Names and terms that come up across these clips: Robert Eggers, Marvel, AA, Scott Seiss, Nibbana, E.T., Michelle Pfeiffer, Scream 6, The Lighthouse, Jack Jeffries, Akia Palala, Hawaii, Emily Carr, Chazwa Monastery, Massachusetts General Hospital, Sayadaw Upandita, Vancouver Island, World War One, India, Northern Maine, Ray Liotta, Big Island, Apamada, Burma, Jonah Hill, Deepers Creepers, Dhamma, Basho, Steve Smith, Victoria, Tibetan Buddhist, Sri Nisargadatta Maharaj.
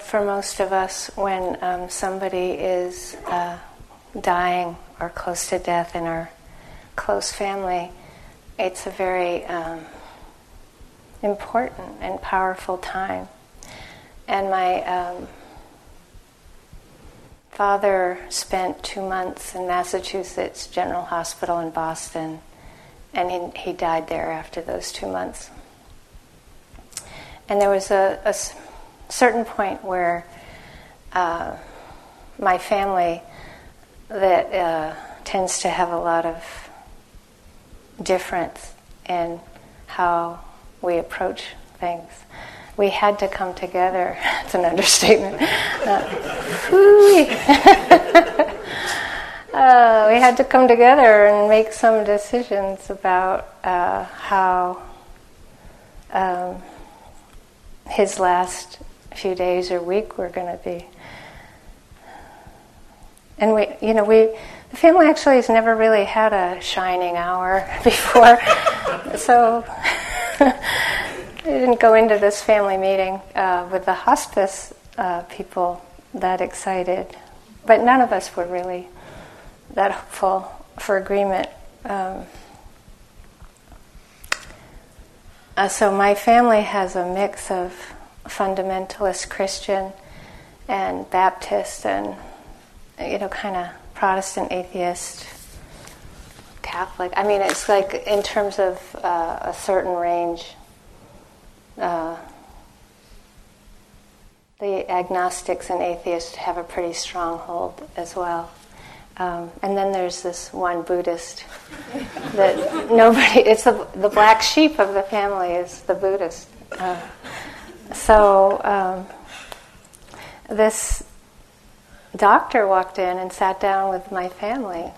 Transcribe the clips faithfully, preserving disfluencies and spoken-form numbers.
For most of us, when um, somebody is uh, dying or close to death in our close family, it's a very um, important and powerful time. And my um, father spent two months in Massachusetts General Hospital in Boston, and he, he died there after those two months. And there was a... a certain point where uh, my family that uh, tends to have a lot of difference in how we approach things. We had to come together. It's an understatement. Uh, uh, we had to come together and make some decisions about uh, how um, his last few days or week we're going to be. And we, you know, we, the family actually has never really had a shining hour before. So I didn't go into this family meeting uh, with the hospice uh, people that excited. But none of us were really that hopeful for agreement. Um, uh, so my family has a mix of fundamentalist Christian and Baptist and, you know, kind of Protestant, atheist, Catholic. I mean, it's like in terms of uh, a certain range, uh, the agnostics and atheists have a pretty strong hold as well. Um, and then there's this one Buddhist that nobody, it's the, the black sheep of the family is the Buddhist. Uh, So um, this doctor walked in and sat down with my family.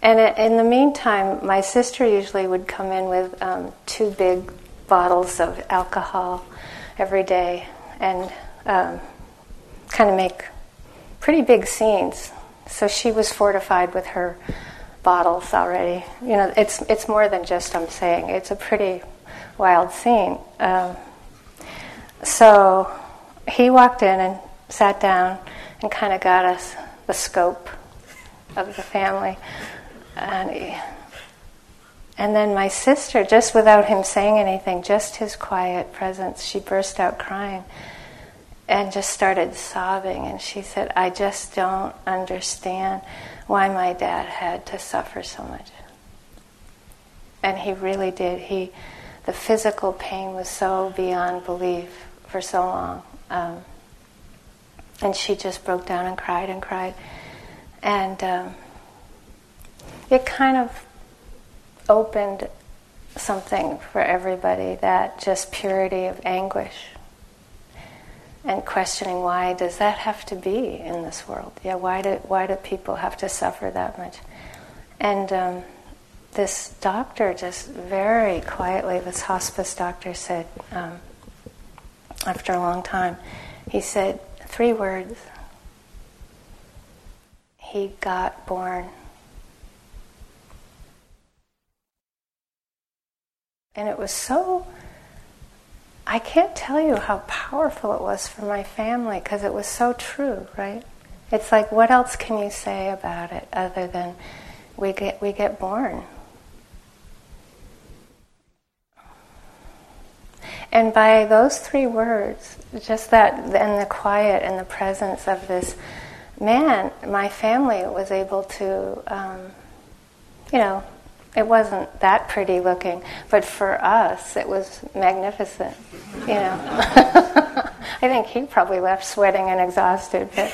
And in the meantime, my sister usually would come in with um, two big bottles of alcohol every day and um, kind of make pretty big scenes. So she was fortified with her bottles already. You know, it's it's more than just I'm saying. It's a pretty wild scene. Um, so he walked in and sat down and kind of got us the scope of the family. And, he, and then my sister, just without him saying anything, just his quiet presence, she burst out crying and just started sobbing. And she said, I just don't understand why my dad had to suffer so much. And he really did. He, the physical pain was so beyond belief for so long. Um, and she just broke down and cried and cried. And um, it kind of opened something for everybody, that just purity of anguish and questioning, why does that have to be in this world? Yeah, why do why do people have to suffer that much? And um, this doctor just very quietly, this hospice doctor said, um, after a long time, he said three words. He got born. And it was so... I can't tell you how powerful it was for my family, because it was so true, right? It's like, what else can you say about it other than we get we get born? And by those three words, just that, and the quiet and the presence of this man, my family was able to, um, you know, it wasn't that pretty looking, but for us, it was magnificent, you know. I think he probably left sweating and exhausted, but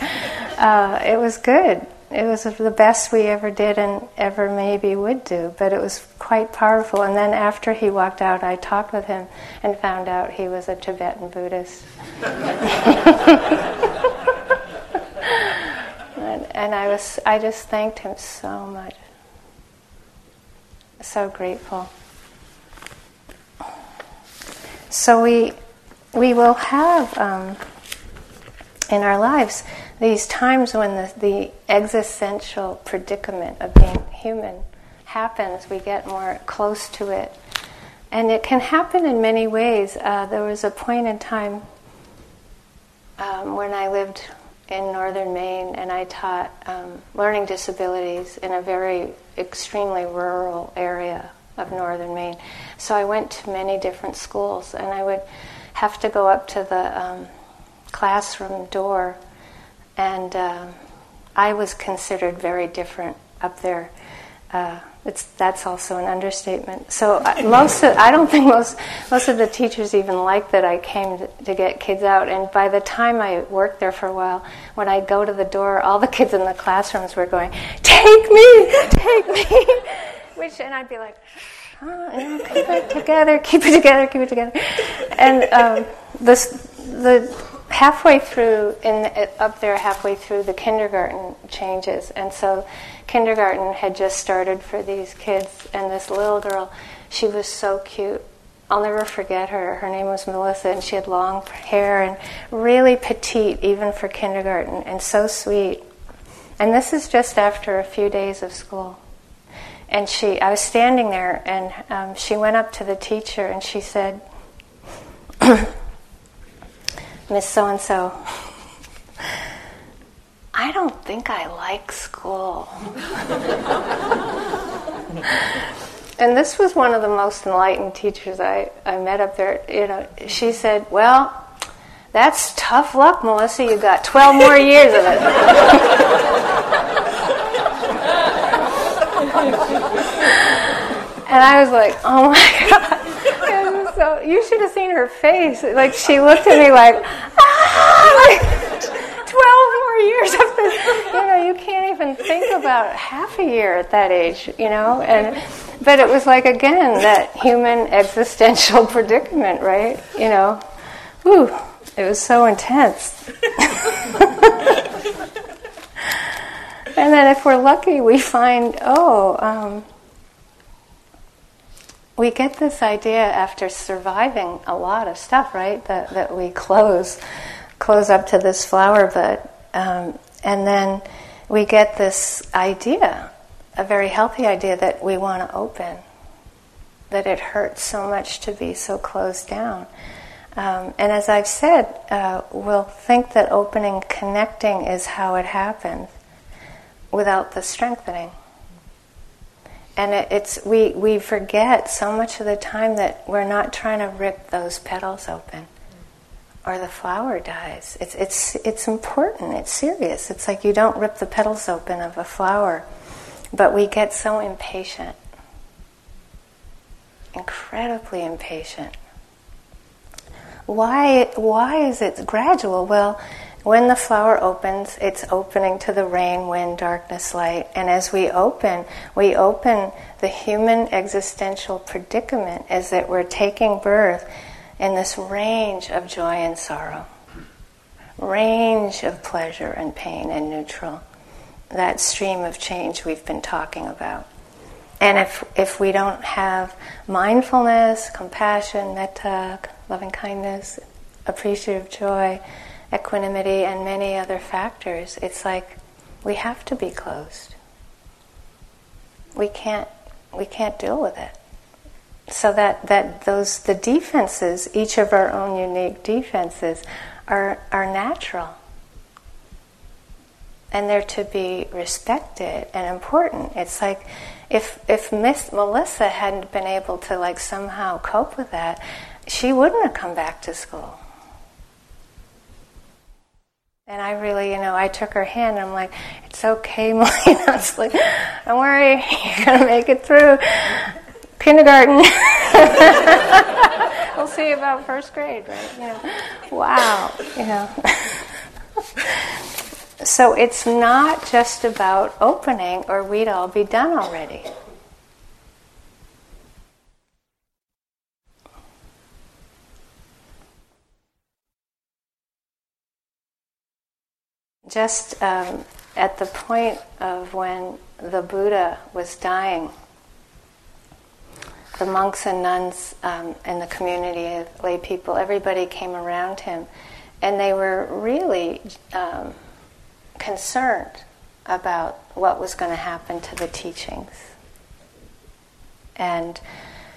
uh, it was good. It was the best we ever did and ever maybe would do, but it was quite powerful. And then after he walked out, I talked with him and found out he was a Tibetan Buddhist. and, and I was, I just thanked him so much. So grateful. So we we will have um, in our lives these times when the, the existential predicament of being human happens. We get more close to it, And it can happen in many ways. Uh, there was a point in time um, when I lived in Northern Maine and I taught um, learning disabilities in a very extremely rural area of Northern Maine. So I went to many different schools and I would have to go up to the um, classroom door, and uh, I was considered very different up there. Uh, it's that's also an understatement. So I, most of, I don't think most most of the teachers even liked that I came to, to get kids out. And by the time I worked there for a while, when I go to the door, all the kids in the classrooms were going, "Take me, take me," which and I'd be like, "Oh, you know, keep it together, keep it together, keep it together." And um, this the. halfway through, in up there halfway through, the kindergarten changes. And so kindergarten had just started for these kids, and this little girl, she was so cute. I'll never forget her. Her name was Melissa, and she had long hair and really petite, even for kindergarten, and so sweet. And this is just after a few days of school. And she, I was standing there, and um, she went up to the teacher, and she said, "Miss So-and-so, I don't think I like school." And this was one of the most enlightened teachers I, I met up there. You know, she said, "Well, that's tough luck, Melissa. You got twelve more years of it." And I was like, "Oh my God." So you should have seen her face. Like, she looked at me like, ah, like twelve more years of this. You know, you can't even think about half a year at that age, you know. And but it was like, again, that human existential predicament, right? You know, ooh, it was so intense. And then if we're lucky, we find, oh, um, we get this idea after surviving a lot of stuff, right? That that we close, close up to this flower bud, um, and then we get this idea, a very healthy idea, that we want to open. That it hurts so much to be so closed down, um, and as I've said, uh, we'll think that opening, connecting, is how it happens, without the strengthening. And it's we, we forget so much of the time that we're not trying to rip those petals open, or the flower dies. It's it's it's important. It's serious. It's like you don't rip the petals open of a flower, but we get so impatient, incredibly impatient. Why why is it gradual? Well, when the flower opens, it's opening to the rain, wind, darkness, light. And as we open, we open the human existential predicament is that we're taking birth in this range of joy and sorrow, range of pleasure and pain and neutral, that stream of change we've been talking about. And if if we don't have mindfulness, compassion, metta, loving kindness, appreciative joy, equanimity, and many other factors, it's like we have to be closed. We can't we can't deal with it. So that, that those the defenses, each of our own unique defenses, are are natural. And they're to be respected and important. It's like if if Miss Melissa hadn't been able to like somehow cope with that, she wouldn't have come back to school. And I really, you know, I took her hand and I'm like, "It's okay, Molly." I was like, "Don't worry, you're going to make it through kindergarten." We'll see about first grade, right? You know, wow, you know. So it's not just about opening or we'd all be done already. Just um, at the point of when the Buddha was dying, the monks and nuns um, and the community of lay people, everybody came around him, and they were really um, concerned about what was going to happen to the teachings. And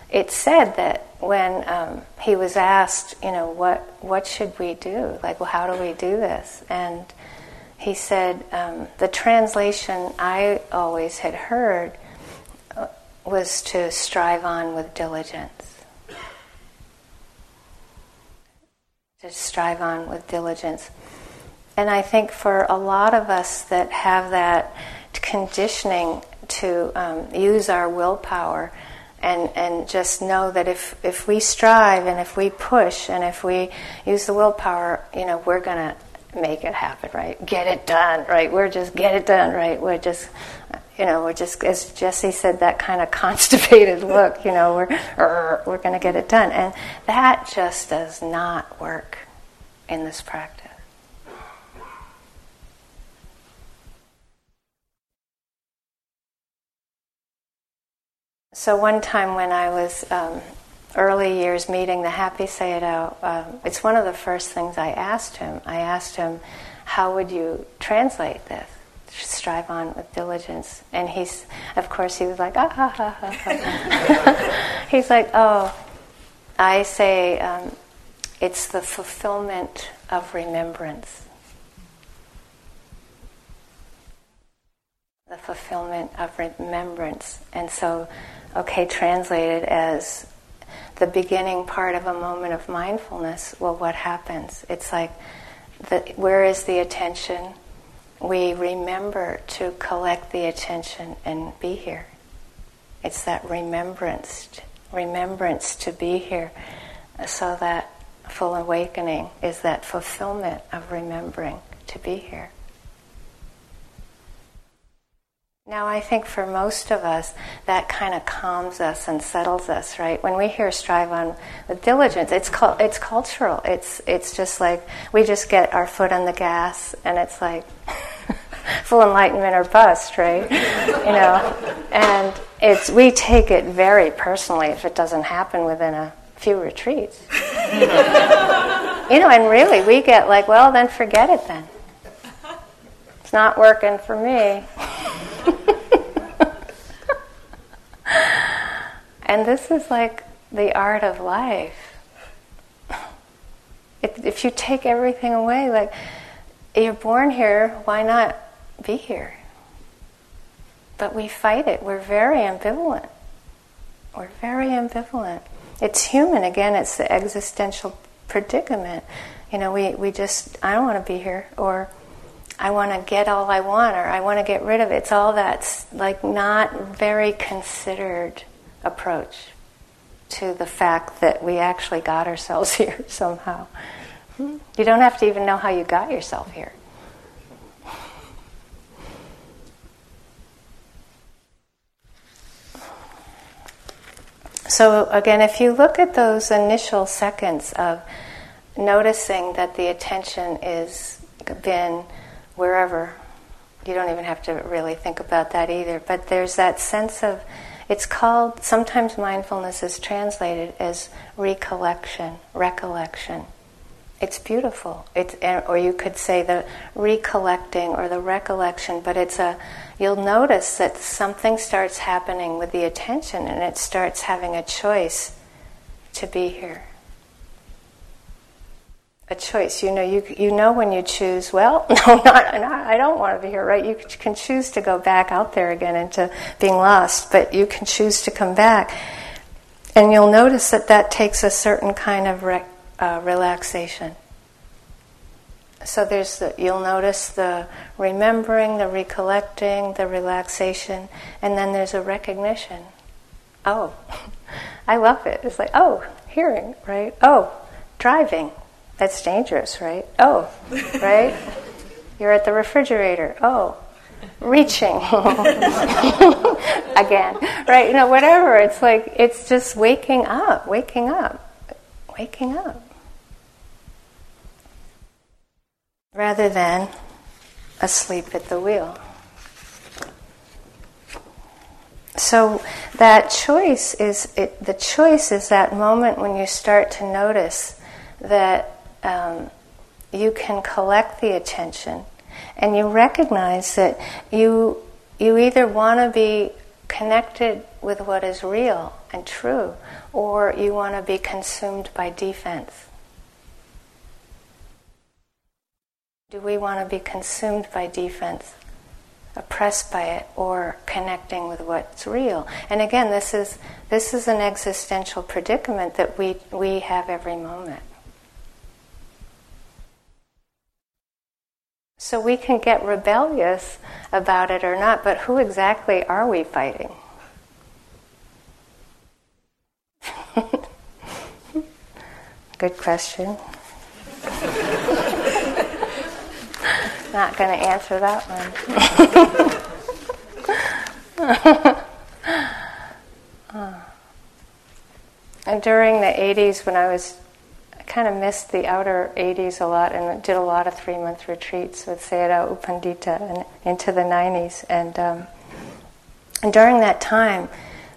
it's said that when um, he was asked, you know, what what should we do? Like, well, how do we do this? And he said, um, the translation I always had heard was to strive on with diligence. To strive on with diligence. And I think for a lot of us that have that conditioning to um, use our willpower and, and just know that if, if we strive and if we push and if we use the willpower, you know, we're going to make it happen, right? Get it done, right? We're just, get it done, right? We're just, you know, we're just, as Jesse said, that kind of constipated look, you know, we're, we're going to get it done. And that just does not work in this practice. So one time when I was um, early years meeting the Happy Sayadaw, uh, it's one of the first things I asked him. I asked him, how would you translate this? Strive on with diligence. And he's, of course, he was like, ah, ha, ha, ha, ha. He's like, oh, I say um, it's the fulfillment of remembrance. The fulfillment of remembrance. And so, okay, translated as the beginning part of a moment of mindfulness, well, what happens? It's like, the, where is the attention? We remember to collect the attention and be here. It's that remembrance, remembrance to be here. So that full awakening is that fulfillment of remembering to be here. Now, I think for most of us, that kind of calms us and settles us, right? When we hear strive on with diligence, it's cu- it's cultural. It's it's just like we just get our foot on the gas, and it's like full enlightenment or bust, right? You know, and it's we take it very personally if it doesn't happen within a few retreats. You know, and really, we get like, well, then forget it then. It's not working for me. And this is like the art of life. If, if you take everything away, like, you're born here, why not be here? But we fight it. We're very ambivalent. We're very ambivalent. It's human. Again, it's the existential predicament. You know, we, we just, I don't want to be here, or I want to get all I want, or I want to get rid of it. It's all that, like, not very considered approach to the fact that we actually got ourselves here somehow. You don't have to even know how you got yourself here. So again, if you look at those initial seconds of noticing that the attention is been wherever, you don't even have to really think about that either, but there's that sense of, it's called, sometimes mindfulness is translated as recollection, recollection. It's beautiful. It's, or you could say the recollecting or the recollection, but it's a, you'll notice that something starts happening with the attention and it starts having a choice to be here. A choice, you know. You you know when you choose. Well, no, not, not. I don't want to be here, right? You can choose to go back out there again into being lost, but you can choose to come back, and you'll notice that that takes a certain kind of re, uh, relaxation. So there's the, you'll notice the remembering, the recollecting, the relaxation, and then there's a recognition. Oh, I love it. It's like, oh, hearing, right? Oh, driving. That's dangerous, right? Oh, right? You're at the refrigerator. Oh, reaching. Again, right? You know, whatever. It's like, it's just waking up, waking up, waking up. Rather than asleep at the wheel. So that choice is, it, the choice is that moment when you start to notice that Um, you can collect the attention, and you recognize that you you either want to be connected with what is real, and true, or you want to be consumed by defense? Do we want to be consumed by defense, oppressed by it, or connecting with what's real? And again, this is this is an existential predicament that we we have every moment. So we can get rebellious about it or not, but who exactly are we fighting? Good question. Not going to answer that one. And during the eighties, when I was I kind of missed the outer eighties a lot and did a lot of three-month retreats with Sayadaw Upandita and into the nineties. And, um, and during that time,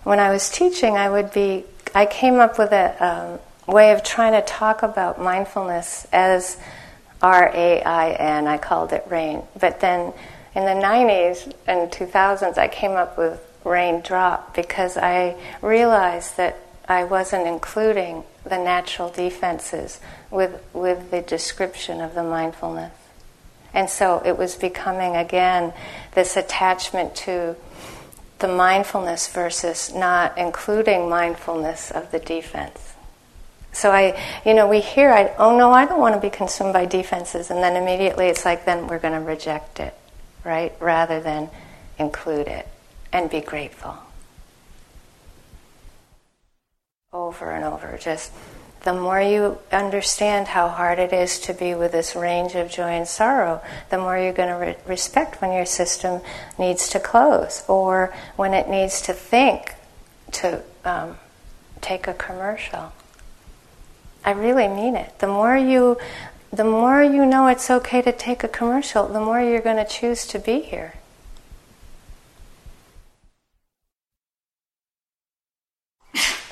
when I was teaching, I would be, I came up with a um, way of trying to talk about mindfulness as R A I N. I called it rain. But then in the nineties and two thousands, I came up with raindrop because I realized that I wasn't including the natural defenses with with the description of the mindfulness. And so it was becoming, again, this attachment to the mindfulness versus not including mindfulness of the defense. So I, you know, we hear, I, oh no, I don't want to be consumed by defenses, and then immediately it's like, then we're going to reject it, right? Rather than include it and be grateful. Over and over, just the more you understand how hard it is to be with this range of joy and sorrow, the more you're going to re- respect when your system needs to close or when it needs to think to um, take a commercial. I really mean it. The more you, the more you know it's okay to take a commercial, the more you're going to choose to be here.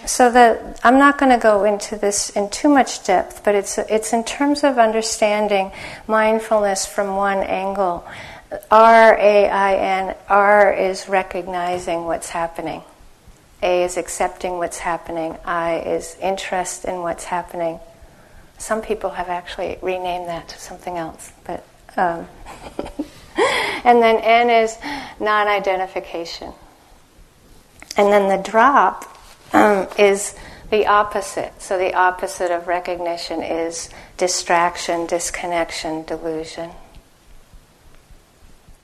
So that I'm not going to go into this in too much depth, but it's it's in terms of understanding mindfulness from one angle. R A I N, R is recognizing what's happening. A is accepting what's happening. I is interest in what's happening. Some people have actually renamed that to something else, but um, and then N is non-identification. And then the drop Um, is the opposite. So the opposite of recognition is distraction, disconnection, delusion.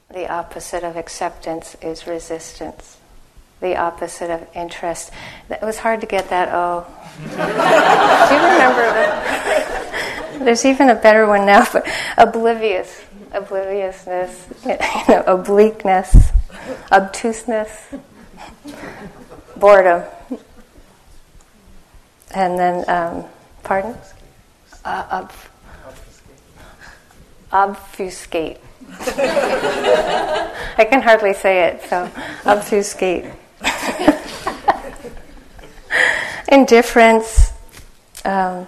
The opposite of acceptance is resistance. The opposite of interest. It was hard to get that O. Do you remember that? There's even a better one now, but oblivious. Obliviousness. You know, obliqueness. Obtuseness. Boredom. And then, um, pardon? Uh, ob- obfuscate. I can hardly say it, so obfuscate. Indifference. Um,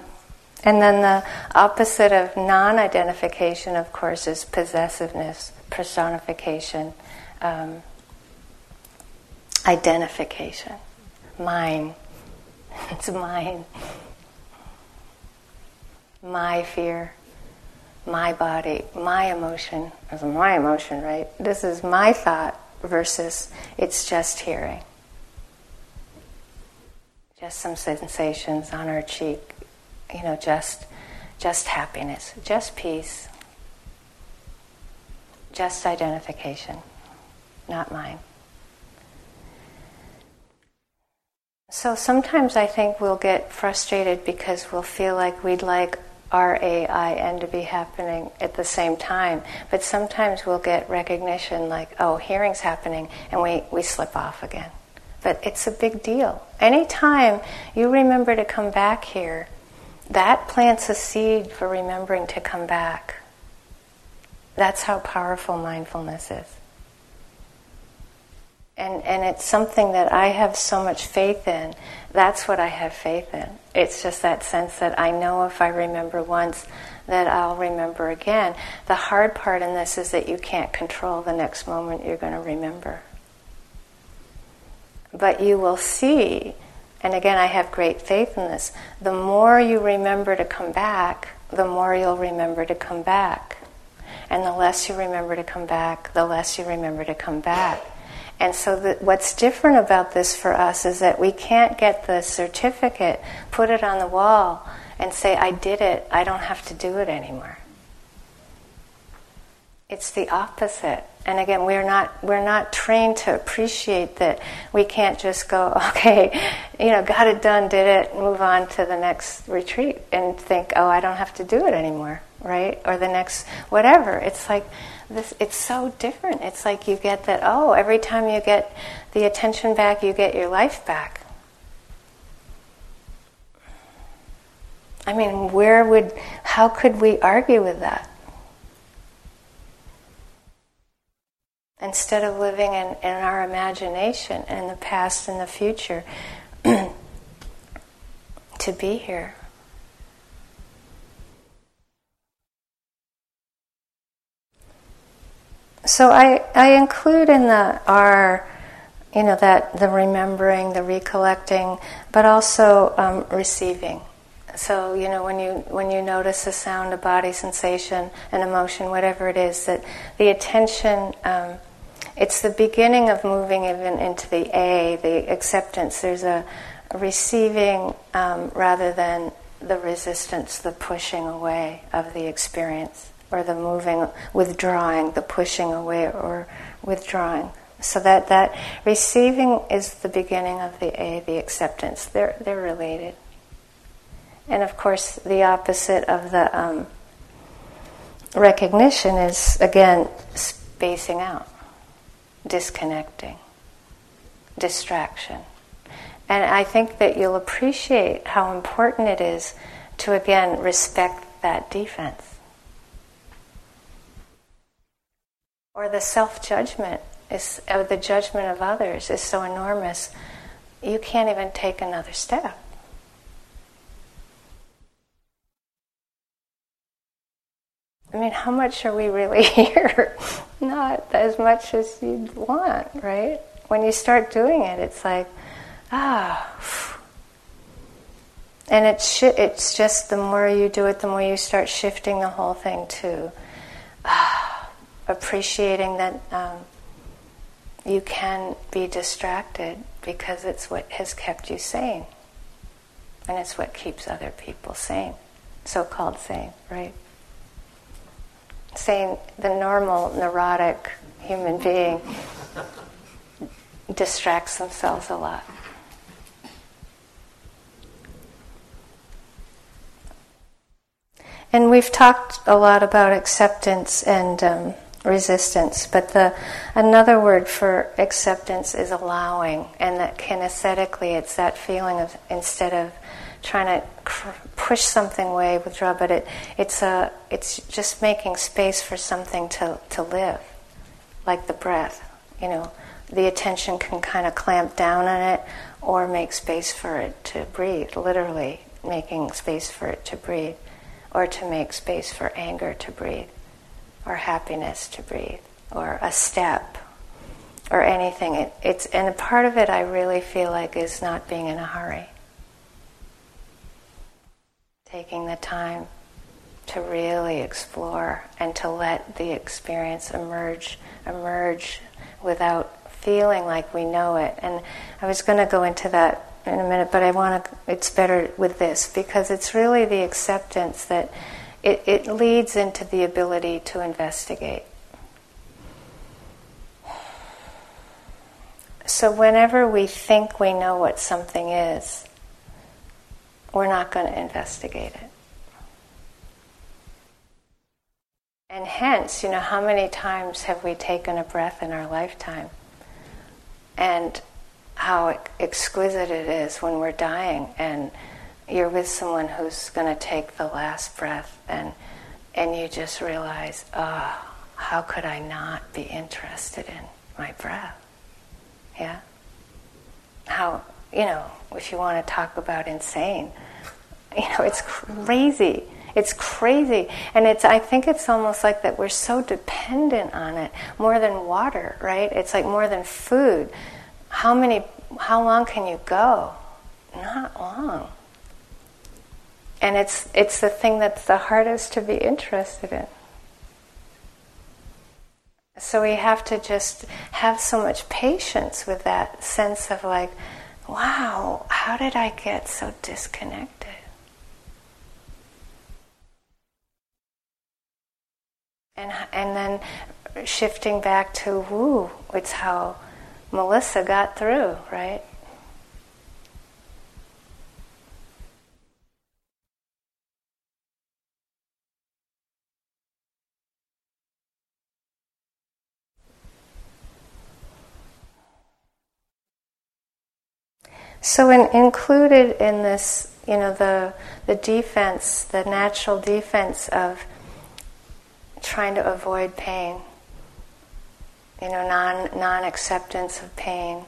and then the opposite of non-identification, of course, is possessiveness, personification, um, identification, mine. It's mine. My fear, my body, my emotion. It's my emotion, right? This is my thought versus it's just hearing. Just some sensations on our cheek. You know, just just happiness, just peace, just identification, not mine. So sometimes I think we'll get frustrated because we'll feel like we'd like R A I N to be happening at the same time. But sometimes we'll get recognition like, oh, hearing's happening, and we, we slip off again. But it's a big deal. Anytime you remember to come back here, that plants a seed for remembering to come back. That's how powerful mindfulness is. And and it's something that I have so much faith in. That's what I have faith in. It's just that sense that I know if I remember once, that I'll remember again. The hard part in this is that you can't control the next moment you're going to remember. But you will see And again, I have great faith in this. The more you remember to come back, the more you'll remember to come back. And the less you remember to come back, the less you remember to come back. And so the, what's different about this for us is that we can't get the certificate, put it on the wall, and say, I did it, I don't have to do it anymore. It's the opposite. And again, we're not we're not trained to appreciate that we can't just go, okay, you know, got it done, did it, move on to the next retreat and think, oh, I don't have to do it anymore, right? Or the next whatever. It's like this. It's so different. It's like you get that, oh, every time you get the attention back, you get your life back. I mean, where would, how could we argue with that? Instead of living in, in our imagination and the past and the future, to be here. So I, I include in the our, you know, that the remembering, the recollecting, but also um, receiving. So, you know, when you when you notice a sound, a body sensation, an emotion, whatever it is, that the attention, um, it's the beginning of moving even into the A, the acceptance. There's a receiving um, rather than the resistance, the pushing away of the experience, or the moving, withdrawing, the pushing away or withdrawing. So that, that receiving is the beginning of the A, the acceptance. They're they're related. And of course, the opposite of the um, recognition is, again, spacing out, disconnecting, distraction. And I think that you'll appreciate how important it is to, again, respect that defense. Or the self-judgment, is, or the judgment of others is so enormous, you can't even take another step. I mean, how much are we really here? Not as much as you'd want, right? When you start doing it, it's like, ah. And it's sh- it's just the more you do it, the more you start shifting the whole thing to ah, appreciating that um, you can be distracted because it's what has kept you sane. And it's what keeps other people sane, so-called sane, right? Saying the normal neurotic human being distracts themselves a lot. And we've talked a lot about acceptance and um, resistance, but the another word for acceptance is allowing, and that kinesthetically it's that feeling of, instead of trying to cr- push something away, withdraw, but it, it's a, it's just making space for something to, to live, like the breath. You know, the attention can kind of clamp down on it or make space for it to breathe, literally making space for it to breathe, or to make space for anger to breathe, or happiness to breathe, or a step, or anything. It, it's and a part of it I really feel like is not being in a hurry. Taking the time to really explore and to let the experience emerge, emerge without feeling like we know it. And I was going to go into that in a minute, but I want to. It's better with this because it's really the acceptance that it, it leads into the ability to investigate. So whenever we think we know what something is, we're not going to investigate it. And hence, you know, how many times have we taken a breath in our lifetime? And how exquisite it is when we're dying and you're with someone who's going to take the last breath and and you just realize, oh, how could I not be interested in my breath? Yeah? How, you know, if you want to talk about insane, you know, it's crazy. It's crazy. And it's, I think it's almost like that we're so dependent on it, more than water, right? It's like more than food. How many, how long can you go? not long. And it's it's the thing that's the hardest to be interested in. So we have to just have so much patience with that sense of like, wow, how did I get so disconnected? And and then shifting back to, woo, it's how Melissa got through, right? So in, included in this, you know, the the defense, the natural defense of trying to avoid pain, you know, non non-acceptance of pain,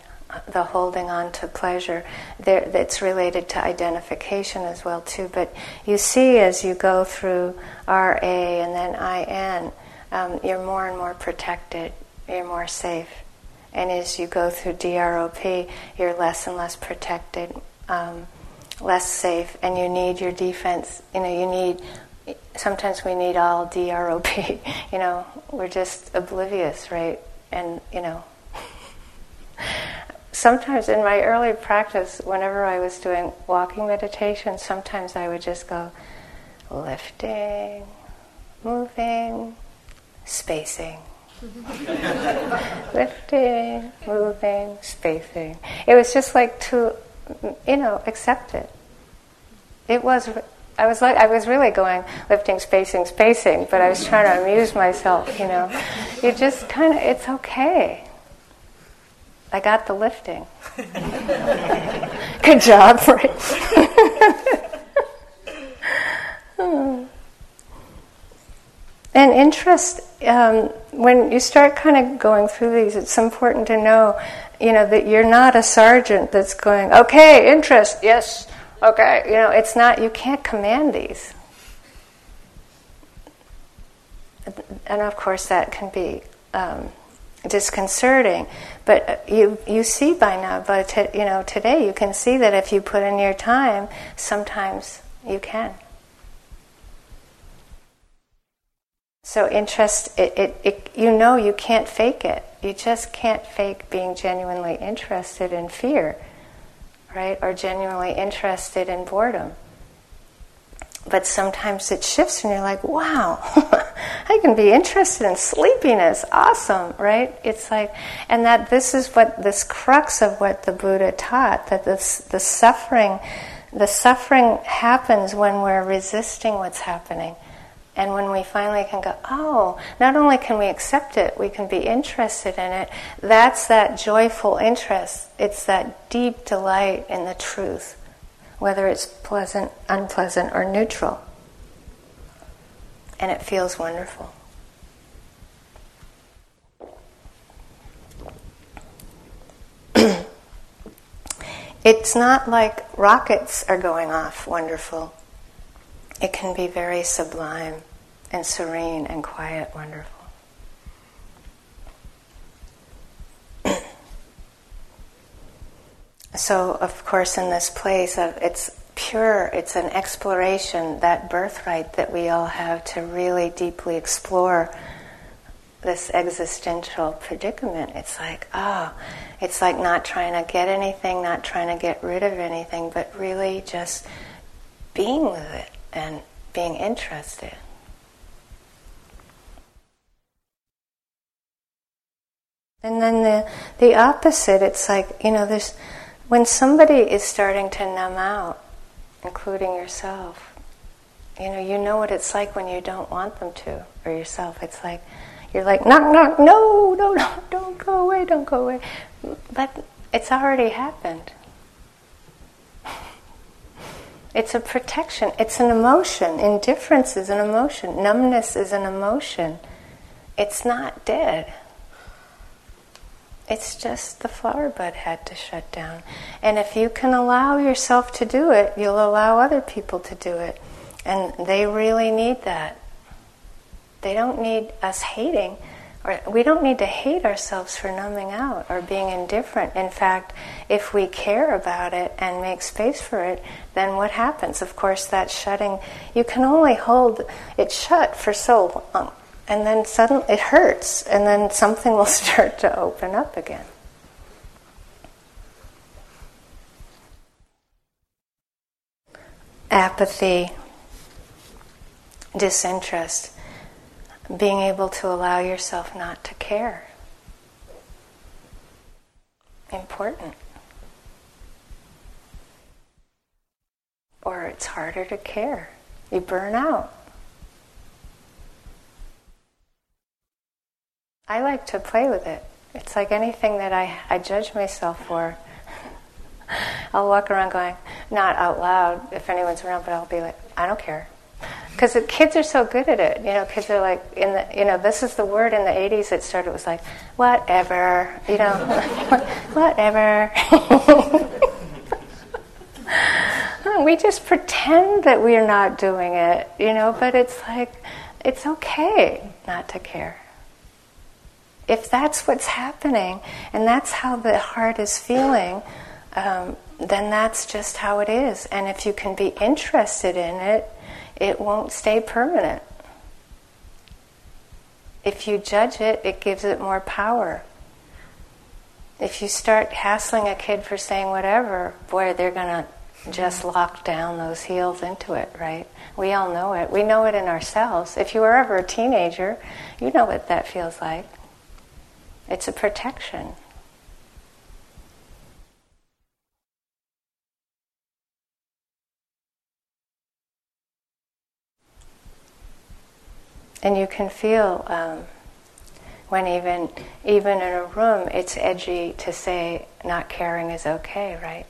the holding on to pleasure, there, it's related to identification as well too. But you see as you go through R A and then I N, um, you're more and more protected, you're more safe. And as you go through D R O P, you're less and less protected, um, less safe, and you need your defense. You know, you need, sometimes we need all D R O P. You know, we're just oblivious, right? And, you know, sometimes in my early practice, whenever I was doing walking meditation, sometimes I would just go lifting, moving, spacing. Lifting, moving, spacing. It was just like to, you know, accept it. It was. I was like, I was really going lifting, spacing, spacing, but I was trying to amuse myself. You know, you just kind of. It's okay. I got the lifting. Good job, right? hmm. And interest, um, when you start kind of going through these, it's important to know, you know, that you're not a sergeant that's going, okay, interest, yes, okay. You know, it's not, you can't command these. And of course that can be um, disconcerting, but you you see by now, but t- you know, today you can see that if you put in your time, sometimes you can. So interest, it, it, it, you know you can't fake it. You just can't fake being genuinely interested in fear, right? Or genuinely interested in boredom. But sometimes it shifts and you're like, wow, I can be interested in sleepiness. Awesome, right? It's like, and that this is what, this crux of what the Buddha taught, that this, the suffering, the suffering happens when we're resisting what's happening. And when we finally can go, oh, not only can we accept it, we can be interested in it. That's that joyful interest. It's that deep delight in the truth, whether it's pleasant, unpleasant, or neutral. And it feels wonderful. It's not like rockets are going off wonderful. It can be very sublime and serene and quiet, wonderful. So, of course, in this place of it's pure, it's an exploration, that birthright that we all have to really deeply explore this existential predicament. It's like, oh, it's like not trying to get anything, not trying to get rid of anything, but really just being with it and being interested. And then the the opposite, it's like, you know, there's when somebody is starting to numb out, including yourself, you know, you know what it's like when you don't want them to, or yourself. It's like, you're like, knock, knock, no, no, no, don't go away, don't go away. But it's already happened. It's a protection. It's an emotion. Indifference is an emotion. Numbness is an emotion. It's not dead. It's just the flower bud had to shut down. And if you can allow yourself to do it, you'll allow other people to do it. And they really need that. They don't need us hating Or we don't need to hate ourselves for numbing out or being indifferent. In fact, if we care about it and make space for it, then what happens? Of course, that shutting, you can only hold it shut for so long. And then suddenly it hurts, and then something will start to open up again. Apathy, disinterest, being able to allow yourself not to care. Important. Or it's harder to care. You burn out. I like to play with it. It's like anything that I, I judge myself for. I'll walk around going, not out loud if anyone's around, but I'll be like, I don't care. Because the kids are so good at it, you know, kids are like, in the, you know, this is the word in the eighties that started, it was like, whatever, you know, whatever. We just pretend that we're not doing it, you know, but it's like, it's okay not to care. If that's what's happening, and that's how the heart is feeling, um, then that's just how it is. And if you can be interested in it, it won't stay permanent. If you judge it, it gives it more power. If you start hassling a kid for saying whatever, boy, they're going to just lock down those heels into it, right? We all know it. We know it in ourselves. If you were ever a teenager, you know what that feels like. It's a protection. And you can feel um, when even even in a room, it's edgy to say not caring is okay, right?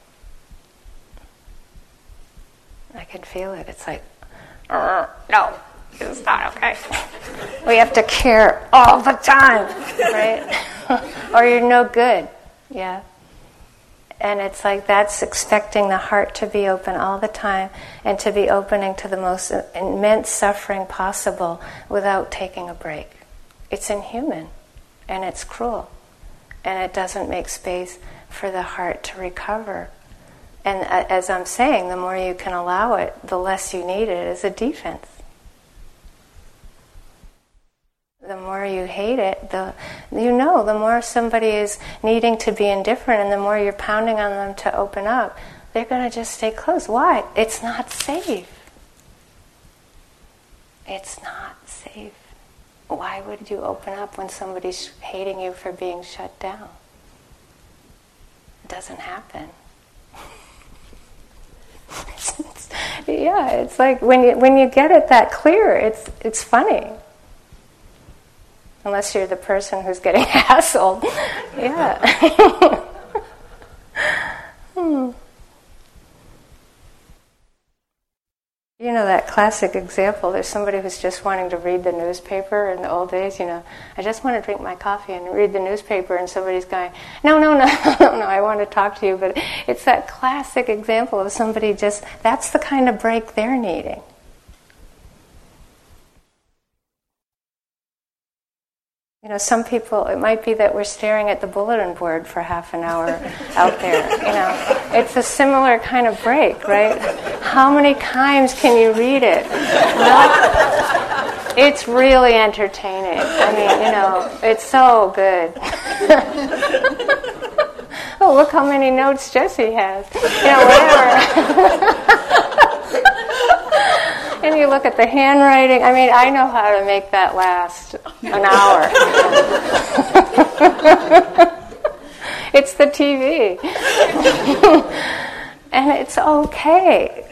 I can feel it. It's like, no. It's not okay. We have to care all the time, right? Or you're no good, yeah? And it's like that's expecting the heart to be open all the time and to be opening to the most immense suffering possible without taking a break. It's inhuman, and it's cruel, and it doesn't make space for the heart to recover. And as I'm saying, the more you can allow it, the less you need it as a defense. The more you hate it, the you know, the more somebody is needing to be indifferent and the more you're pounding on them to open up, they're going to just stay closed. Why? It's not safe. It's not safe. Why would you open up when somebody's hating you for being shut down? It doesn't happen. Yeah, it's like when you, when you get it that clear, it's it's funny. Unless you're the person who's getting hassled. Yeah. hmm. You know that classic example, there's somebody who's just wanting to read the newspaper in the old days, you know, I just want to drink my coffee and read the newspaper, and somebody's going, no, no, no, no, no, I want to talk to you. But it's that classic example of somebody just, that's the kind of break they're needing. You know, some people, it might be that we're staring at the bulletin board for half an hour out there, you know. It's a similar kind of break, right? How many times can you read it? Not, it's really entertaining. I mean, you know, it's so good. Oh, look how many notes Jesse has. You know, whatever. And you look at the handwriting. I mean, I know how to make that last an hour. It's the T V. And it's okay.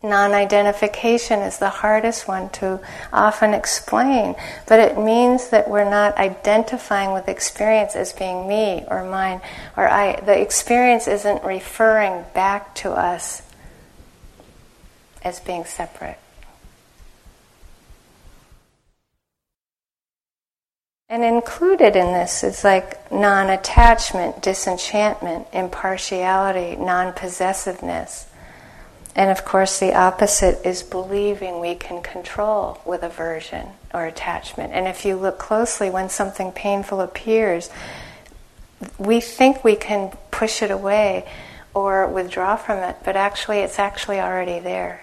Non-identification is the hardest one to often explain, but it means that we're not identifying with experience as being me or mine or I. The experience isn't referring back to us as being separate. And included in this is like non-attachment, disenchantment, impartiality, non-possessiveness. And of course the opposite is believing we can control with aversion or attachment. And if you look closely, when something painful appears, we think we can push it away or withdraw from it, but actually it's actually already there.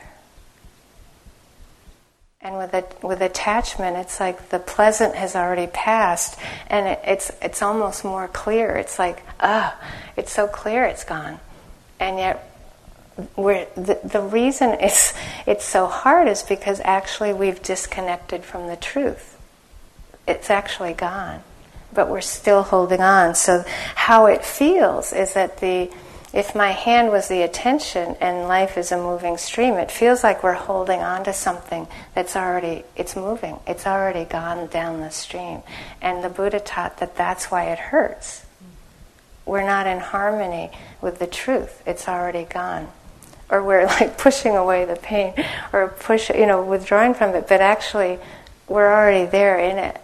And with a, with attachment, it's like the pleasant has already passed, and it, it's it's almost more clear. It's like, ah, oh, it's so clear it's gone. And yet we're, the, the reason it's it's so hard is because actually we've disconnected from the truth. It's actually gone, but we're still holding on. So how it feels is that the if my hand was the attention and life is a moving stream, it feels like we're holding on to something that's already, it's moving. It's already gone down the stream. And the Buddha taught that that's why it hurts. We're not in harmony with the truth. It's already gone. Or we're like pushing away the pain or push, you know, withdrawing from it. But actually, we're already there in it.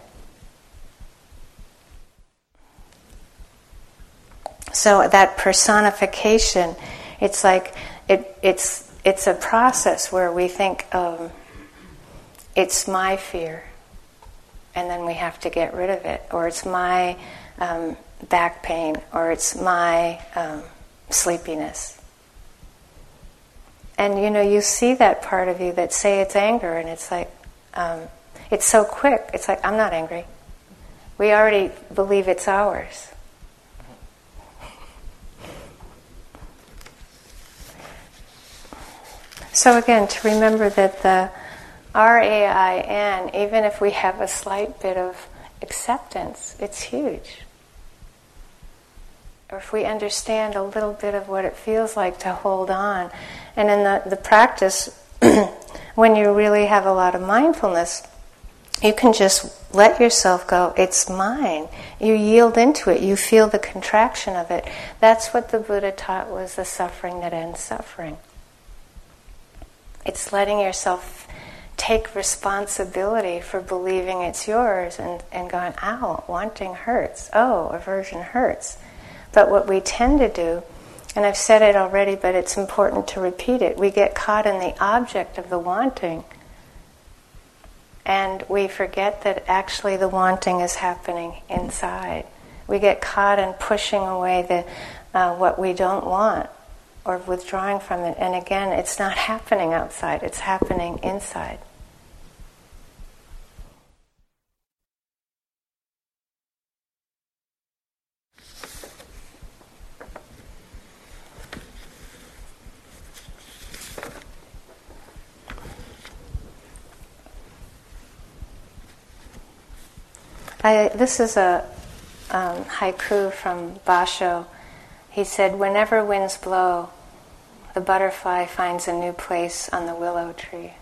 So that personification, it's like it, it's it's a process where we think, um, it's my fear, and then we have to get rid of it, or it's my um, back pain, or it's my um, sleepiness. And you know, you see that part of you that say it's anger, and it's like, um, it's so quick. It's like, I'm not angry. We already believe it's ours. So again, to remember that the R A I N, even if we have a slight bit of acceptance, it's huge. Or if we understand a little bit of what it feels like to hold on. And in the, the practice, when you really have a lot of mindfulness, you can just let yourself go, it's mine. You yield into it, you feel the contraction of it. That's what the Buddha taught was the suffering that ends suffering. It's letting yourself take responsibility for believing it's yours and, and going, ow, wanting hurts. Oh, aversion hurts. But what we tend to do, and I've said it already, but it's important to repeat it, we get caught in the object of the wanting, and we forget that actually the wanting is happening inside. We get caught in pushing away the uh, what we don't want, or withdrawing from it. And again, it's not happening outside, it's happening inside. I, this is a um, haiku from Basho. He said, whenever winds blow, the butterfly finds a new place on the willow tree.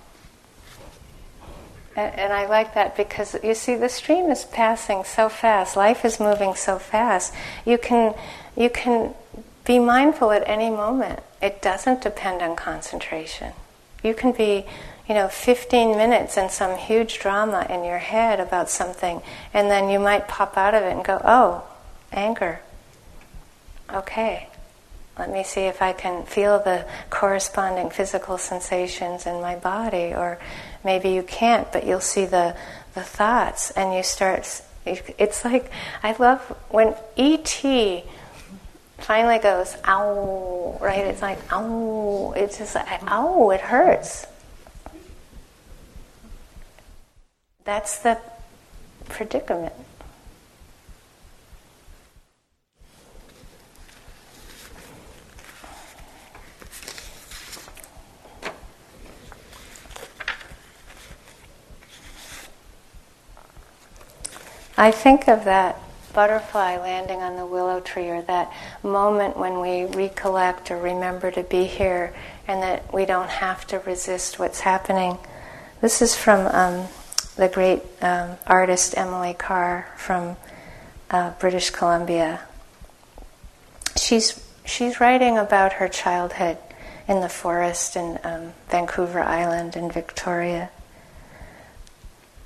And, and I like that because, you see, the stream is passing so fast. Life is moving so fast. You can, you can be mindful at any moment. It doesn't depend on concentration. You can be, you know, fifteen minutes in some huge drama in your head about something, and then you might pop out of it and go, oh, anger. Okay, let me see if I can feel the corresponding physical sensations in my body, or maybe you can't, but you'll see the, the thoughts, and you start, it's like, I love when E T finally goes, ow, right? It's like, ow, it's just like, ow, it hurts. That's the predicament. I think of that butterfly landing on the willow tree, or that moment when we recollect or remember to be here and that we don't have to resist what's happening. This is from um, the great um, artist Emily Carr from uh, British Columbia. She's she's writing about her childhood in the forest in um, Vancouver Island and Victoria.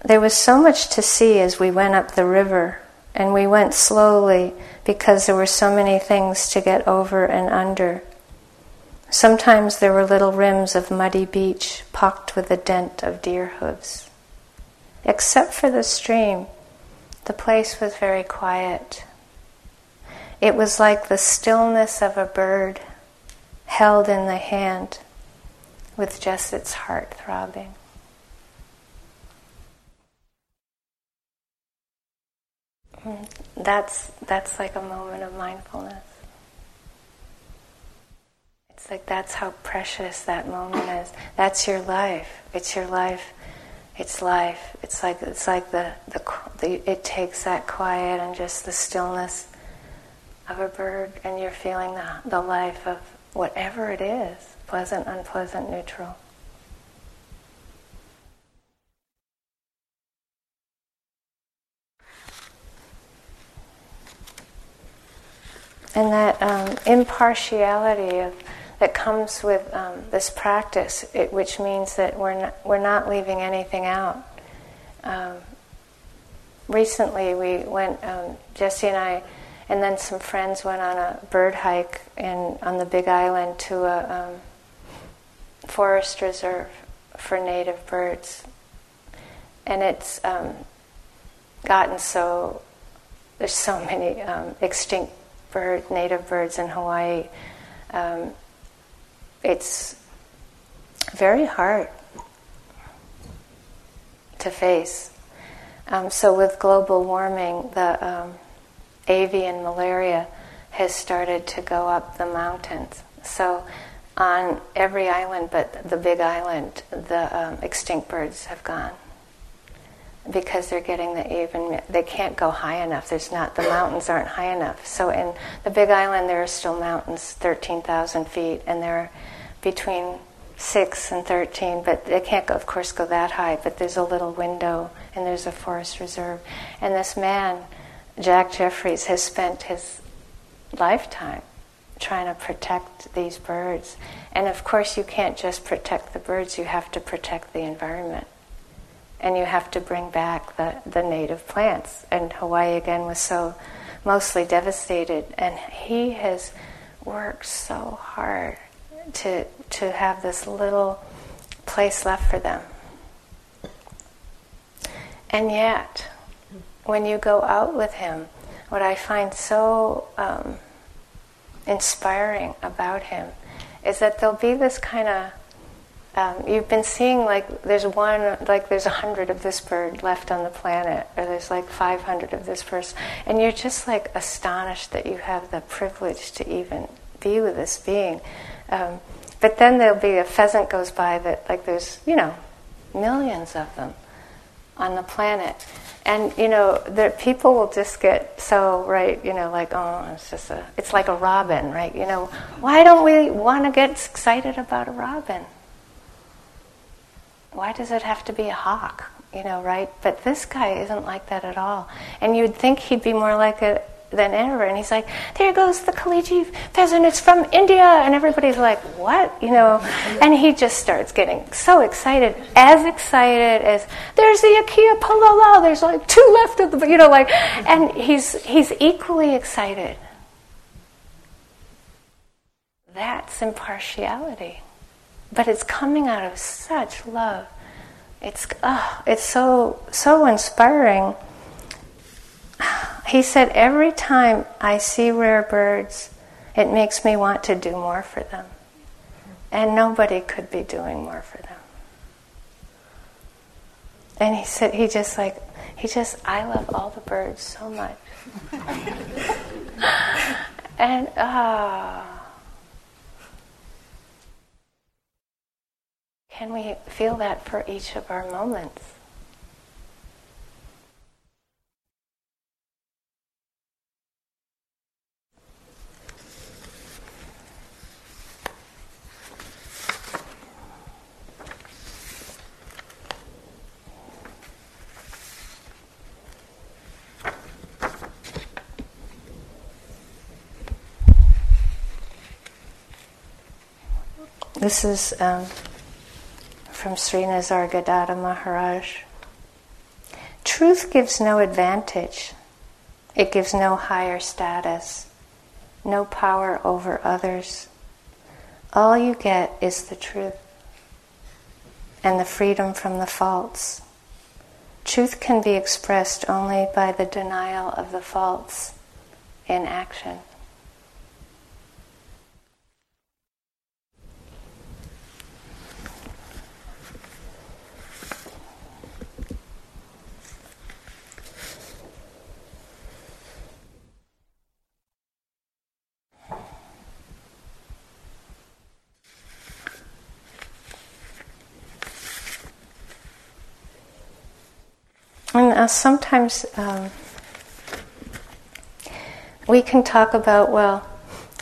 There was so much to see as we went up the river, and we went slowly because there were so many things to get over and under. Sometimes there were little rims of muddy beach pocked with the dent of deer hooves. Except for the stream, the place was very quiet. It was like the stillness of a bird held in the hand with just its heart throbbing. That's that's like a moment of mindfulness. It's like that's how precious that moment is. That's your life. It's your life. It's life. It's like it's like the the, the it takes that quiet and just the stillness of a bird, and you're feeling the the life of whatever it is, pleasant, unpleasant, neutral. And that um, impartiality of, that comes with um, this practice, it, which means that we're not, we're not leaving anything out. Um, recently, we went, um, Jesse and I, and then some friends went on a bird hike in on the Big Island to a um, forest reserve for native birds, and it's um, gotten so there's so many um, extinct bird, native birds in Hawaii. Um, it's very hard to face. Um, so with global warming, the um, avian malaria has started to go up the mountains. So on every island but the Big Island, the um, extinct birds have gone. Because they're getting the even, they can't go high enough. There's not, the mountains aren't high enough. So in the Big Island, there are still mountains, thirteen thousand feet, and they're between six and thirteen, but they can't, go, of course, go that high, but there's a little window, and there's a forest reserve. And this man, Jack Jeffries, has spent his lifetime trying to protect these birds. And of course, you can't just protect the birds, you have to protect the environment. And you have to bring back the, the native plants. And Hawaii, again, was so mostly devastated. And he has worked so hard to to have this little place left for them. And yet, when you go out with him, what I find so um, inspiring about him is that there'll be this kind of Um, you've been seeing like there's one, like there's a hundred of this bird left on the planet, or there's like five hundred of this person, and you're just like astonished that you have the privilege to even be with this being. Um, but then there'll be a pheasant goes by that like there's, you know, millions of them on the planet. And, you know, the people will just get so, right, you know, like, oh, it's just a, it's like a robin, right? You know, why don't we want to get excited about a robin? Why does it have to be a hawk, you know, right? But this guy isn't like that at all. And you'd think he'd be more like it than ever. And he's like, there goes the Kaliji pheasant, it's from India. And everybody's like, what? You know, and he just starts getting so excited, as excited as, there's the Akia Palala, there's like two left of the, you know, like, and he's he's equally excited. That's impartiality. But it's coming out of such love. It's oh, it's so so inspiring. He said, every time I see rare birds, it makes me want to do more for them. And nobody could be doing more for them. And he said, he just like, he just, I love all the birds so much. and, ah. Oh, can we feel that for each of our moments? This is um, from Sri Nisargadatta Maharaj. Truth gives no advantage. It gives no higher status, no power over others. all you get is the truth and the freedom from the faults. Truth can be expressed only by the denial of the faults in action. And uh, sometimes um, we can talk about, well,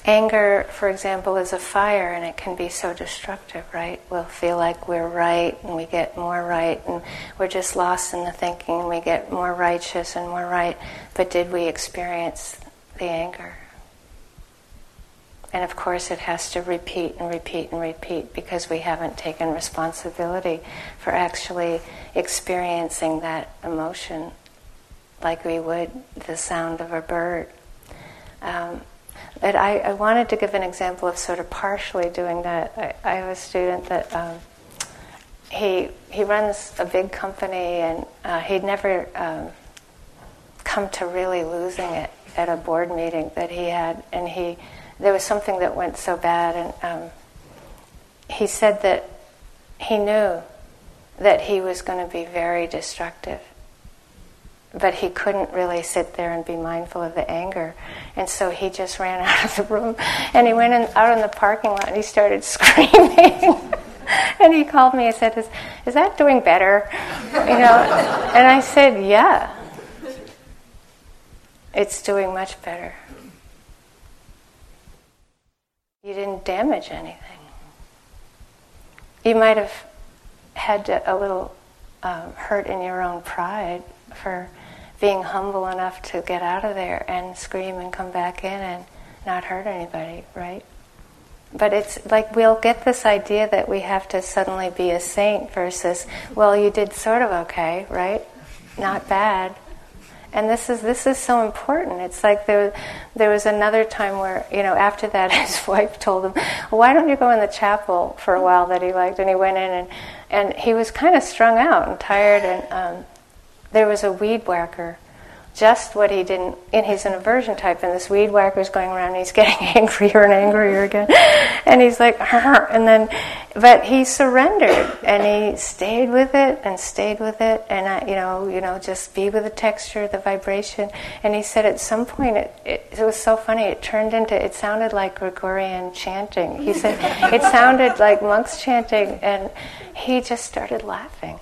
anger, for example, is a fire and it can be so destructive, right? We'll feel like we're right and we get more right and we're just lost in the thinking and we get more righteous and more right. But did we experience the anger? And of course it has to repeat and repeat and repeat because we haven't taken responsibility for actually experiencing that emotion like we would the sound of a bird. Um, but I, I wanted to give an example of sort of partially doing that. I, I have a student that um, he he runs a big company and uh, he'd never um, come to really losing it at a board meeting that he had, and he there was something that went so bad, and um, he said that he knew that he was going to be very destructive, but he couldn't really sit there and be mindful of the anger, and so he just ran out of the room, and he went in, out in the parking lot, and he started screaming, and he called me and said, is, is that doing better? You know, and I said, yeah, it's doing much better. You didn't damage anything. You might have had to, a little um, hurt in your own pride for being humble enough to get out of there and scream and come back in and not hurt anybody, right? But it's like we'll get this idea that we have to suddenly be a saint versus, well, you did sort of okay, right? Not bad. And this is this is so important. It's like there there was another time where, you know, after that his wife told him, well, why don't you go in the chapel for a while that he liked? And he went in, and, and he was kind of strung out and tired. And um, there was a weed whacker, just what he didn't, and he's an aversion type, and this weed whacker's going around and he's getting angrier and angrier again. And he's like, Hur. And then, but he surrendered and he stayed with it and stayed with it and, I, you know, you know, just be with the texture, the vibration. And he said at some point, it, it, it was so funny, it turned into, it sounded like Gregorian chanting. He said, it sounded like monks chanting, and he just started laughing.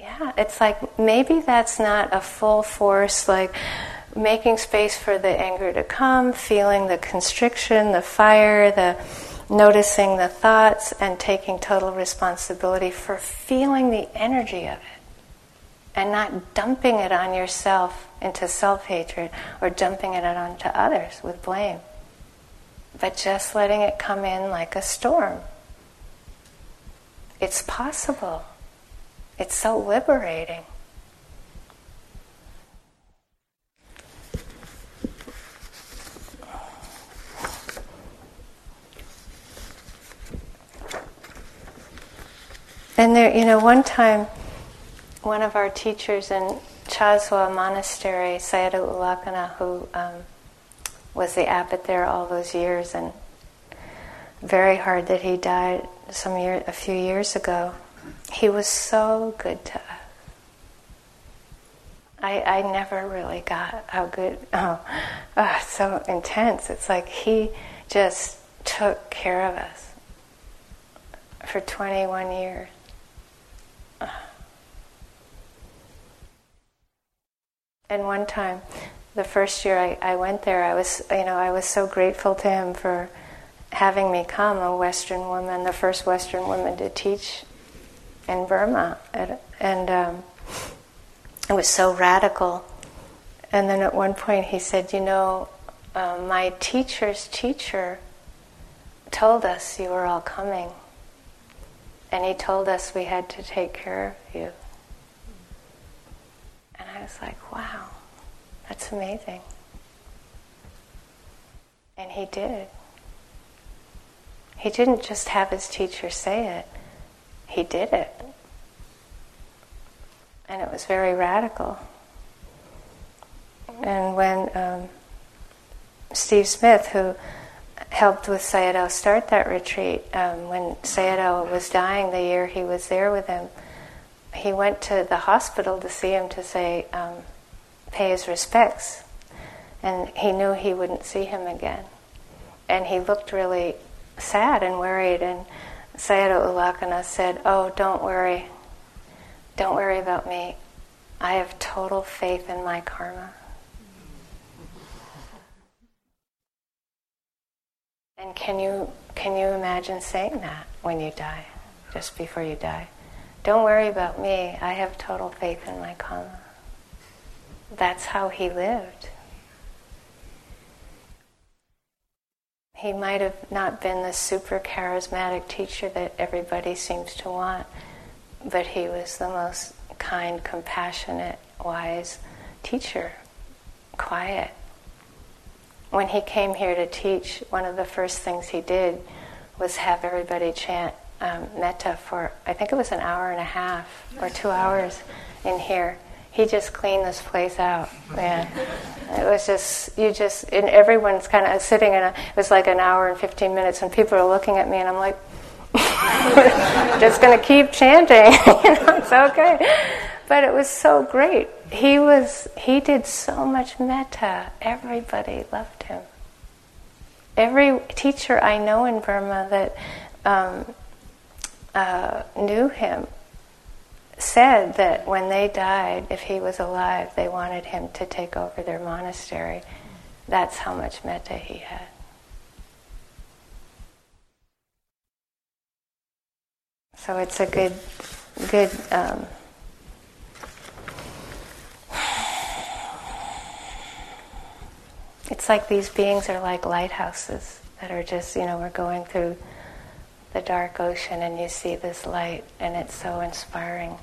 Yeah, it's like maybe that's not a full force, like making space for the anger to come, feeling the constriction, the fire, the noticing the thoughts, and taking total responsibility for feeling the energy of it and not dumping it on yourself into self-hatred or dumping it onto others with blame, but just letting it come in like a storm. It's possible. It's so liberating. And there, you know, one time, one of our teachers in Chazwa Monastery, Sayadaw U Lakkhana, who um, was the abbot there all those years, and very hard that he died some year, a few years ago. He was so good to us. I, I never really got how good, oh, oh, so intense. It's like he just took care of us for twenty-one years. And one time, the first year I, I went there, I was, you know, I was so grateful to him for having me come, a Western woman, the first Western woman to teach in Burma, and um, it was so radical. And then at one point he said, you know, uh, my teacher's teacher told us you were all coming, and he told us we had to take care of you. And I was like, wow, that's amazing. And he did. He didn't just have his teacher say it. He did it. And it was very radical. And when um, Steve Smith, who helped with Sayadaw start that retreat, um, when Sayadaw was dying the year he was there with him, he went to the hospital to see him to say, um, pay his respects. And he knew he wouldn't see him again. And he looked really sad and worried, and Sayadaw U Lakkhana said, "Oh, don't worry. Don't worry about me. I have total faith in my karma." And can you can you imagine saying that when you die, just before you die? Don't worry about me. I have total faith in my karma. That's how he lived. He might have not been the super charismatic teacher that everybody seems to want, but he was the most kind, compassionate, wise teacher, quiet. When he came here to teach, one of the first things he did was have everybody chant um, metta for, I think it was an hour and a half or two hours in here. He just cleaned this place out, man. It was just, you just, and everyone's kind of sitting in a, it was like an hour and fifteen minutes, and people are looking at me, and I'm like, just going to keep chanting, you know, it's okay. But it was so great. He was, he did so much metta. Everybody loved him. Every teacher I know in Burma that um, uh, knew him said that when they died, if he was alive, they wanted him to take over their monastery. That's how much metta he had. So it's a good, good um, it's like these beings are like lighthouses that are just, you know, we're going through the dark ocean and you see this light, and it's so inspiring.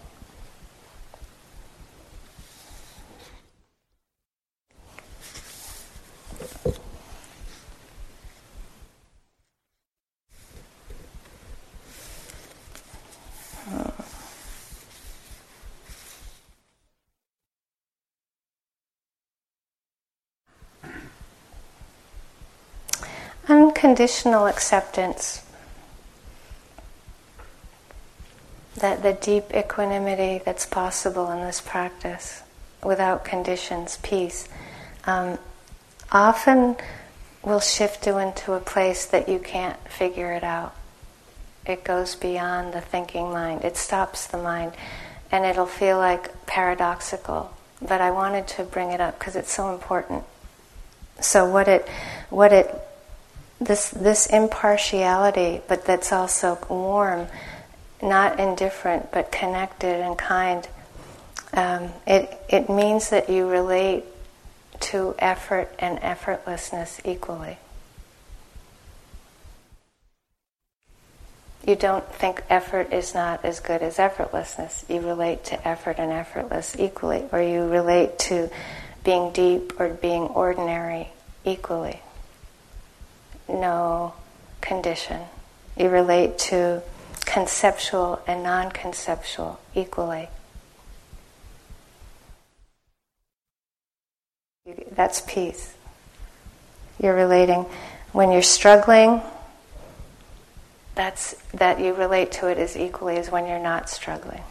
Unconditional acceptance, that the deep equanimity that's possible in this practice, without conditions, peace, um, often will shift you into a place that you can't figure it out. It goes beyond the thinking mind. It stops the mind, and it'll feel like paradoxical. But I wanted to bring it up because it's so important. So what it, what it. This this impartiality, but that's also warm, not indifferent, but connected and kind. Um, it it means that you relate to effort and effortlessness equally. You don't think effort is not as good as effortlessness. You relate to effort and effortless equally, or you relate to being deep or being ordinary equally. No condition. You relate to conceptual and non-conceptual equally. That's peace. You're relating when you're struggling. That's that you relate to it as equally as when you're not struggling.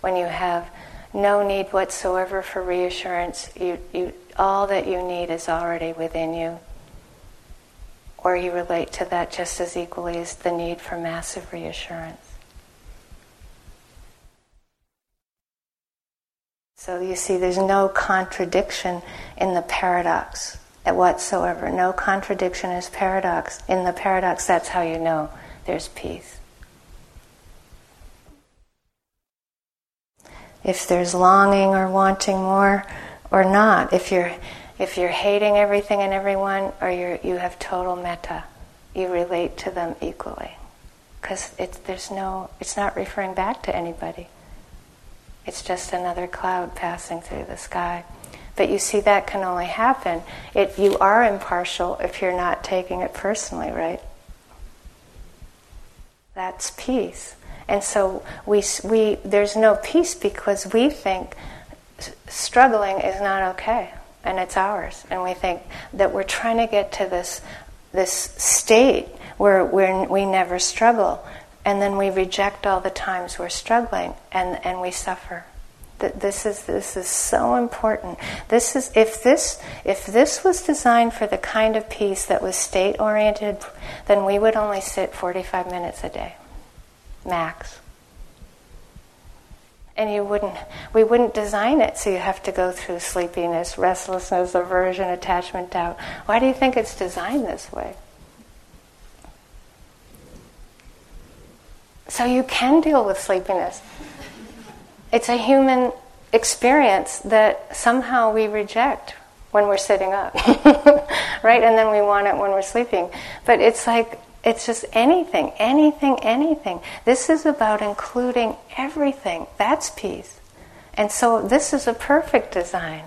When you have no need whatsoever for reassurance, you, you all that you need is already within you. Or you relate to that just as equally as the need for massive reassurance. So you see, there's no contradiction in the paradox whatsoever. No contradiction is paradox. In the paradox, that's how you know there's peace. If there's longing or wanting more or not, if you're If you're hating everything and everyone, or you you have total metta, you relate to them equally, because it's there's no it's not referring back to anybody. It's just another cloud passing through the sky. But you see, that can only happen. It you are impartial if you're not taking it personally, right? that's peace. And so we we there's no peace because we think struggling is not okay, and it's ours. And we think that we're trying to get to this this state where we're, we never struggle, and then we reject all the times we're struggling, and, and we suffer. This is this is so important. This is if this if this was designed for the kind of peace that was state oriented, then we would only sit forty-five minutes a day, max. And you wouldn't we wouldn't design it so you have to go through sleepiness, restlessness, aversion, attachment, doubt. Why do you think it's designed this way? So you can deal with sleepiness. It's a human experience that somehow we reject when we're sitting up, right? And then we want it when we're sleeping. But it's like, it's just anything, anything, anything. This is about including everything. That's peace. And so this is a perfect design.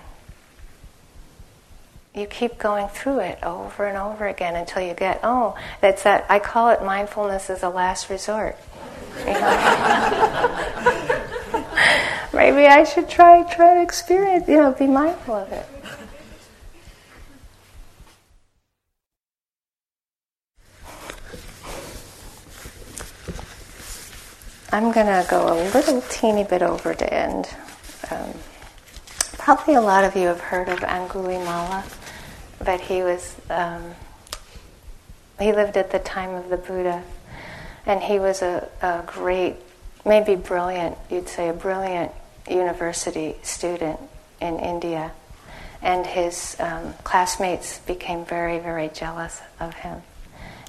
You keep going through it over and over again until you get, oh, that's that, I call it mindfulness as a last resort. You know? Maybe I should try try to experience, you know, be mindful of it. I'm going to go a little teeny bit over to end. Um, probably a lot of you have heard of Angulimala, but he was um, he lived at the time of the Buddha, and he was a, a great, maybe brilliant, you'd say a brilliant university student in India, and his um, classmates became very, very jealous of him,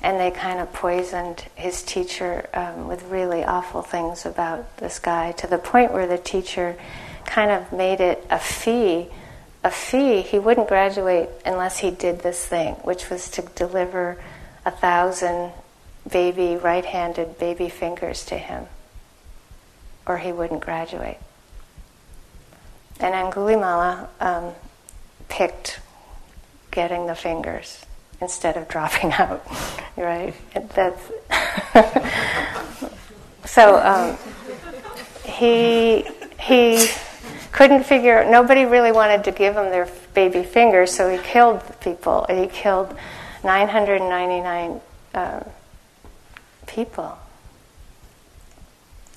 and they kind of poisoned his teacher um, with really awful things about this guy, to the point where the teacher kind of made it a fee, a fee. He wouldn't graduate unless he did this thing, which was to deliver a thousand baby right-handed baby fingers to him, or he wouldn't graduate. And Angulimala um, picked getting the fingers instead of dropping out, right? That's so um, he he couldn't figure. Nobody really wanted to give him their baby fingers, so he killed people. He killed nine hundred ninety-nine uh, people.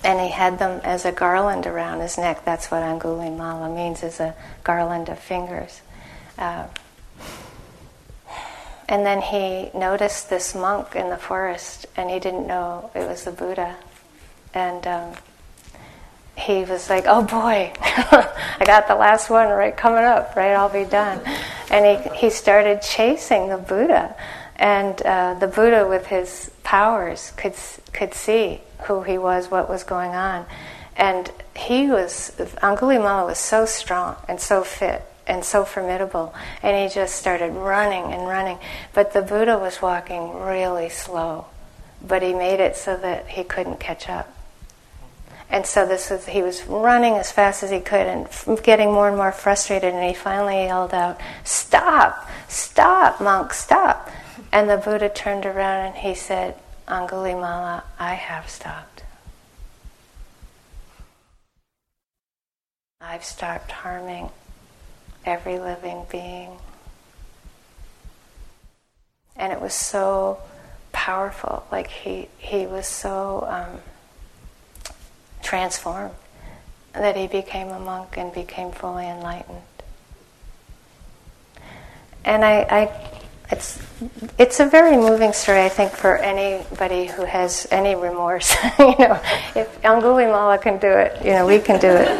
And he had them as a garland around his neck. That's what Angulimala means, is a garland of fingers. Uh, and then he noticed this monk in the forest, and he didn't know it was the Buddha. And um, he was like, oh boy, I got the last one right coming up, right? I'll be done. And he, he started chasing the Buddha. And uh, the Buddha, with his powers, could could see who he was, what was going on, and he was Angulimala was so strong and so fit and so formidable, and he just started running and running. But the Buddha was walking really slow, but he made it so that he couldn't catch up. And so this was he was running as fast as he could and getting more and more frustrated. And he finally yelled out, "Stop! Stop, monk! Stop!" And the Buddha turned around and he said, "Angulimala, I have stopped. I've stopped harming every living being." And it was so powerful. Like he, he was so um, transformed that he became a monk and became fully enlightened. And I... I It's it's a very moving story, I think, for anybody who has any remorse. You know, if Angulimala can do it, you know, we can do it.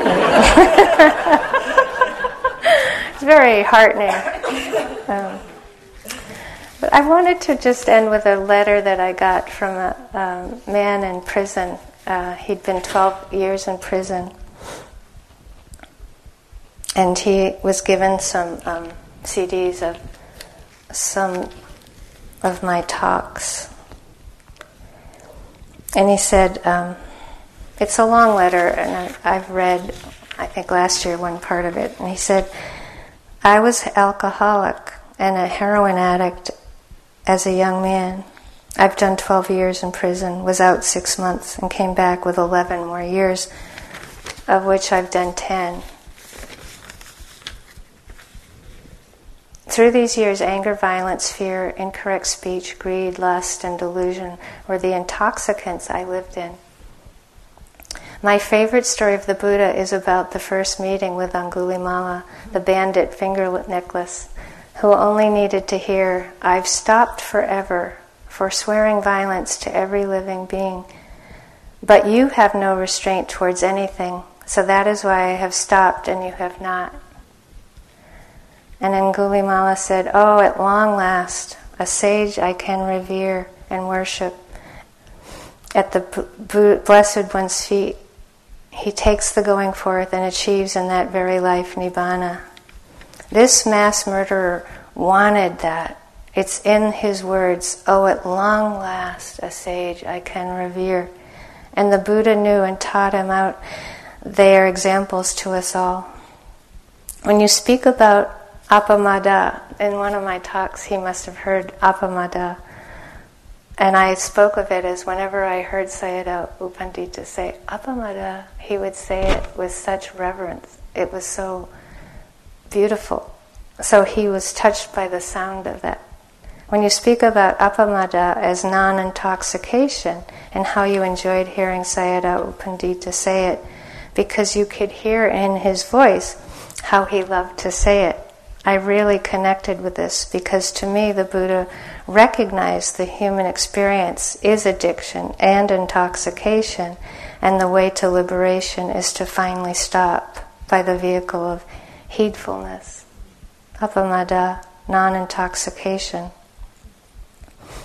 It's very heartening. Um, but I wanted to just end with a letter that I got from a, a man in prison. Uh, he'd been twelve years in prison, and he was given some um, C Ds of some of my talks. And he said, um, it's a long letter, and I, I've read, I think last year, one part of it. And he said, I was alcoholic and a heroin addict as a young man. I've done twelve years in prison, was out six months, and came back with eleven more years, of which I've done ten. Through these years, anger, violence, fear, incorrect speech, greed, lust, and delusion were the intoxicants I lived in. My favorite story of the Buddha is about the first meeting with Angulimala, the bandit finger necklace, who only needed to hear, "I've stopped forever forswearing violence to every living being. But you have no restraint towards anything, so that is why I have stopped and you have not." And Angulimala said, "Oh, at long last, a sage I can revere and worship. At the b- b- Blessed One's feet, he takes the going forth and achieves in that very life Nibbana. This mass murderer wanted that. It's in his words, 'Oh, at long last, a sage I can revere.' And the Buddha knew and taught him out. They are examples to us all." When you speak about Apamada, in one of my talks, he must have heard Apamada. And I spoke of it as whenever I heard Sayadaw Upandita say Apamada, he would say it with such reverence. It was so beautiful. So he was touched by the sound of that. When you speak about Apamada as non-intoxication and how you enjoyed hearing Sayadaw Upandita say it, because you could hear in his voice how he loved to say it, I really connected with this, because to me the Buddha recognized the human experience is addiction and intoxication, and the way to liberation is to finally stop by the vehicle of heedfulness. Apamada, non-intoxication.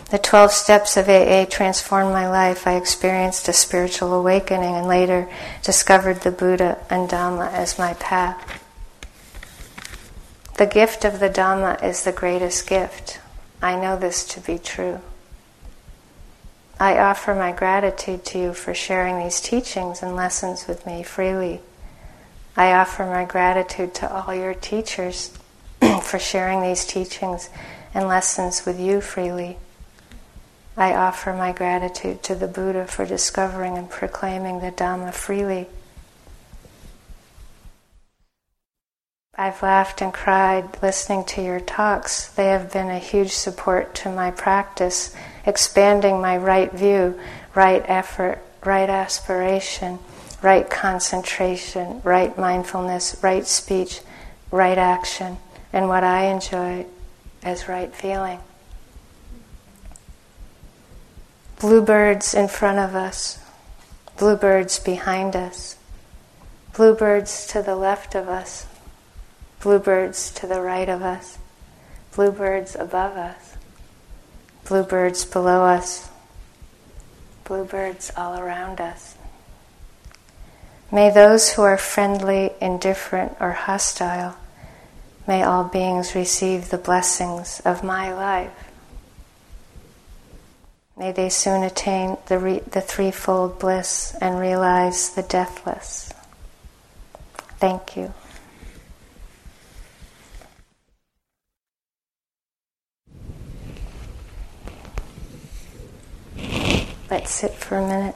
The twelve steps of A A transformed my life. I experienced a spiritual awakening and later discovered the Buddha and Dhamma as my path. The gift of the Dhamma is the greatest gift. I know this to be true. I offer my gratitude to you for sharing these teachings and lessons with me freely. I offer my gratitude to all your teachers for sharing these teachings and lessons with you freely. I offer my gratitude to the Buddha for discovering and proclaiming the Dhamma freely. I've laughed and cried listening to your talks. They have been a huge support to my practice, expanding my right view, right effort, right aspiration, right concentration, right mindfulness, right speech, right action, and what I enjoy as right feeling. Bluebirds in front of us, bluebirds behind us, bluebirds to the left of us, bluebirds to the right of us, bluebirds above us, bluebirds below us, bluebirds all around us. May those who are friendly, indifferent, or hostile, may all beings receive the blessings of my life. May they soon attain the, re- the threefold bliss and realize the deathless. Thank you. Let's sit for a minute.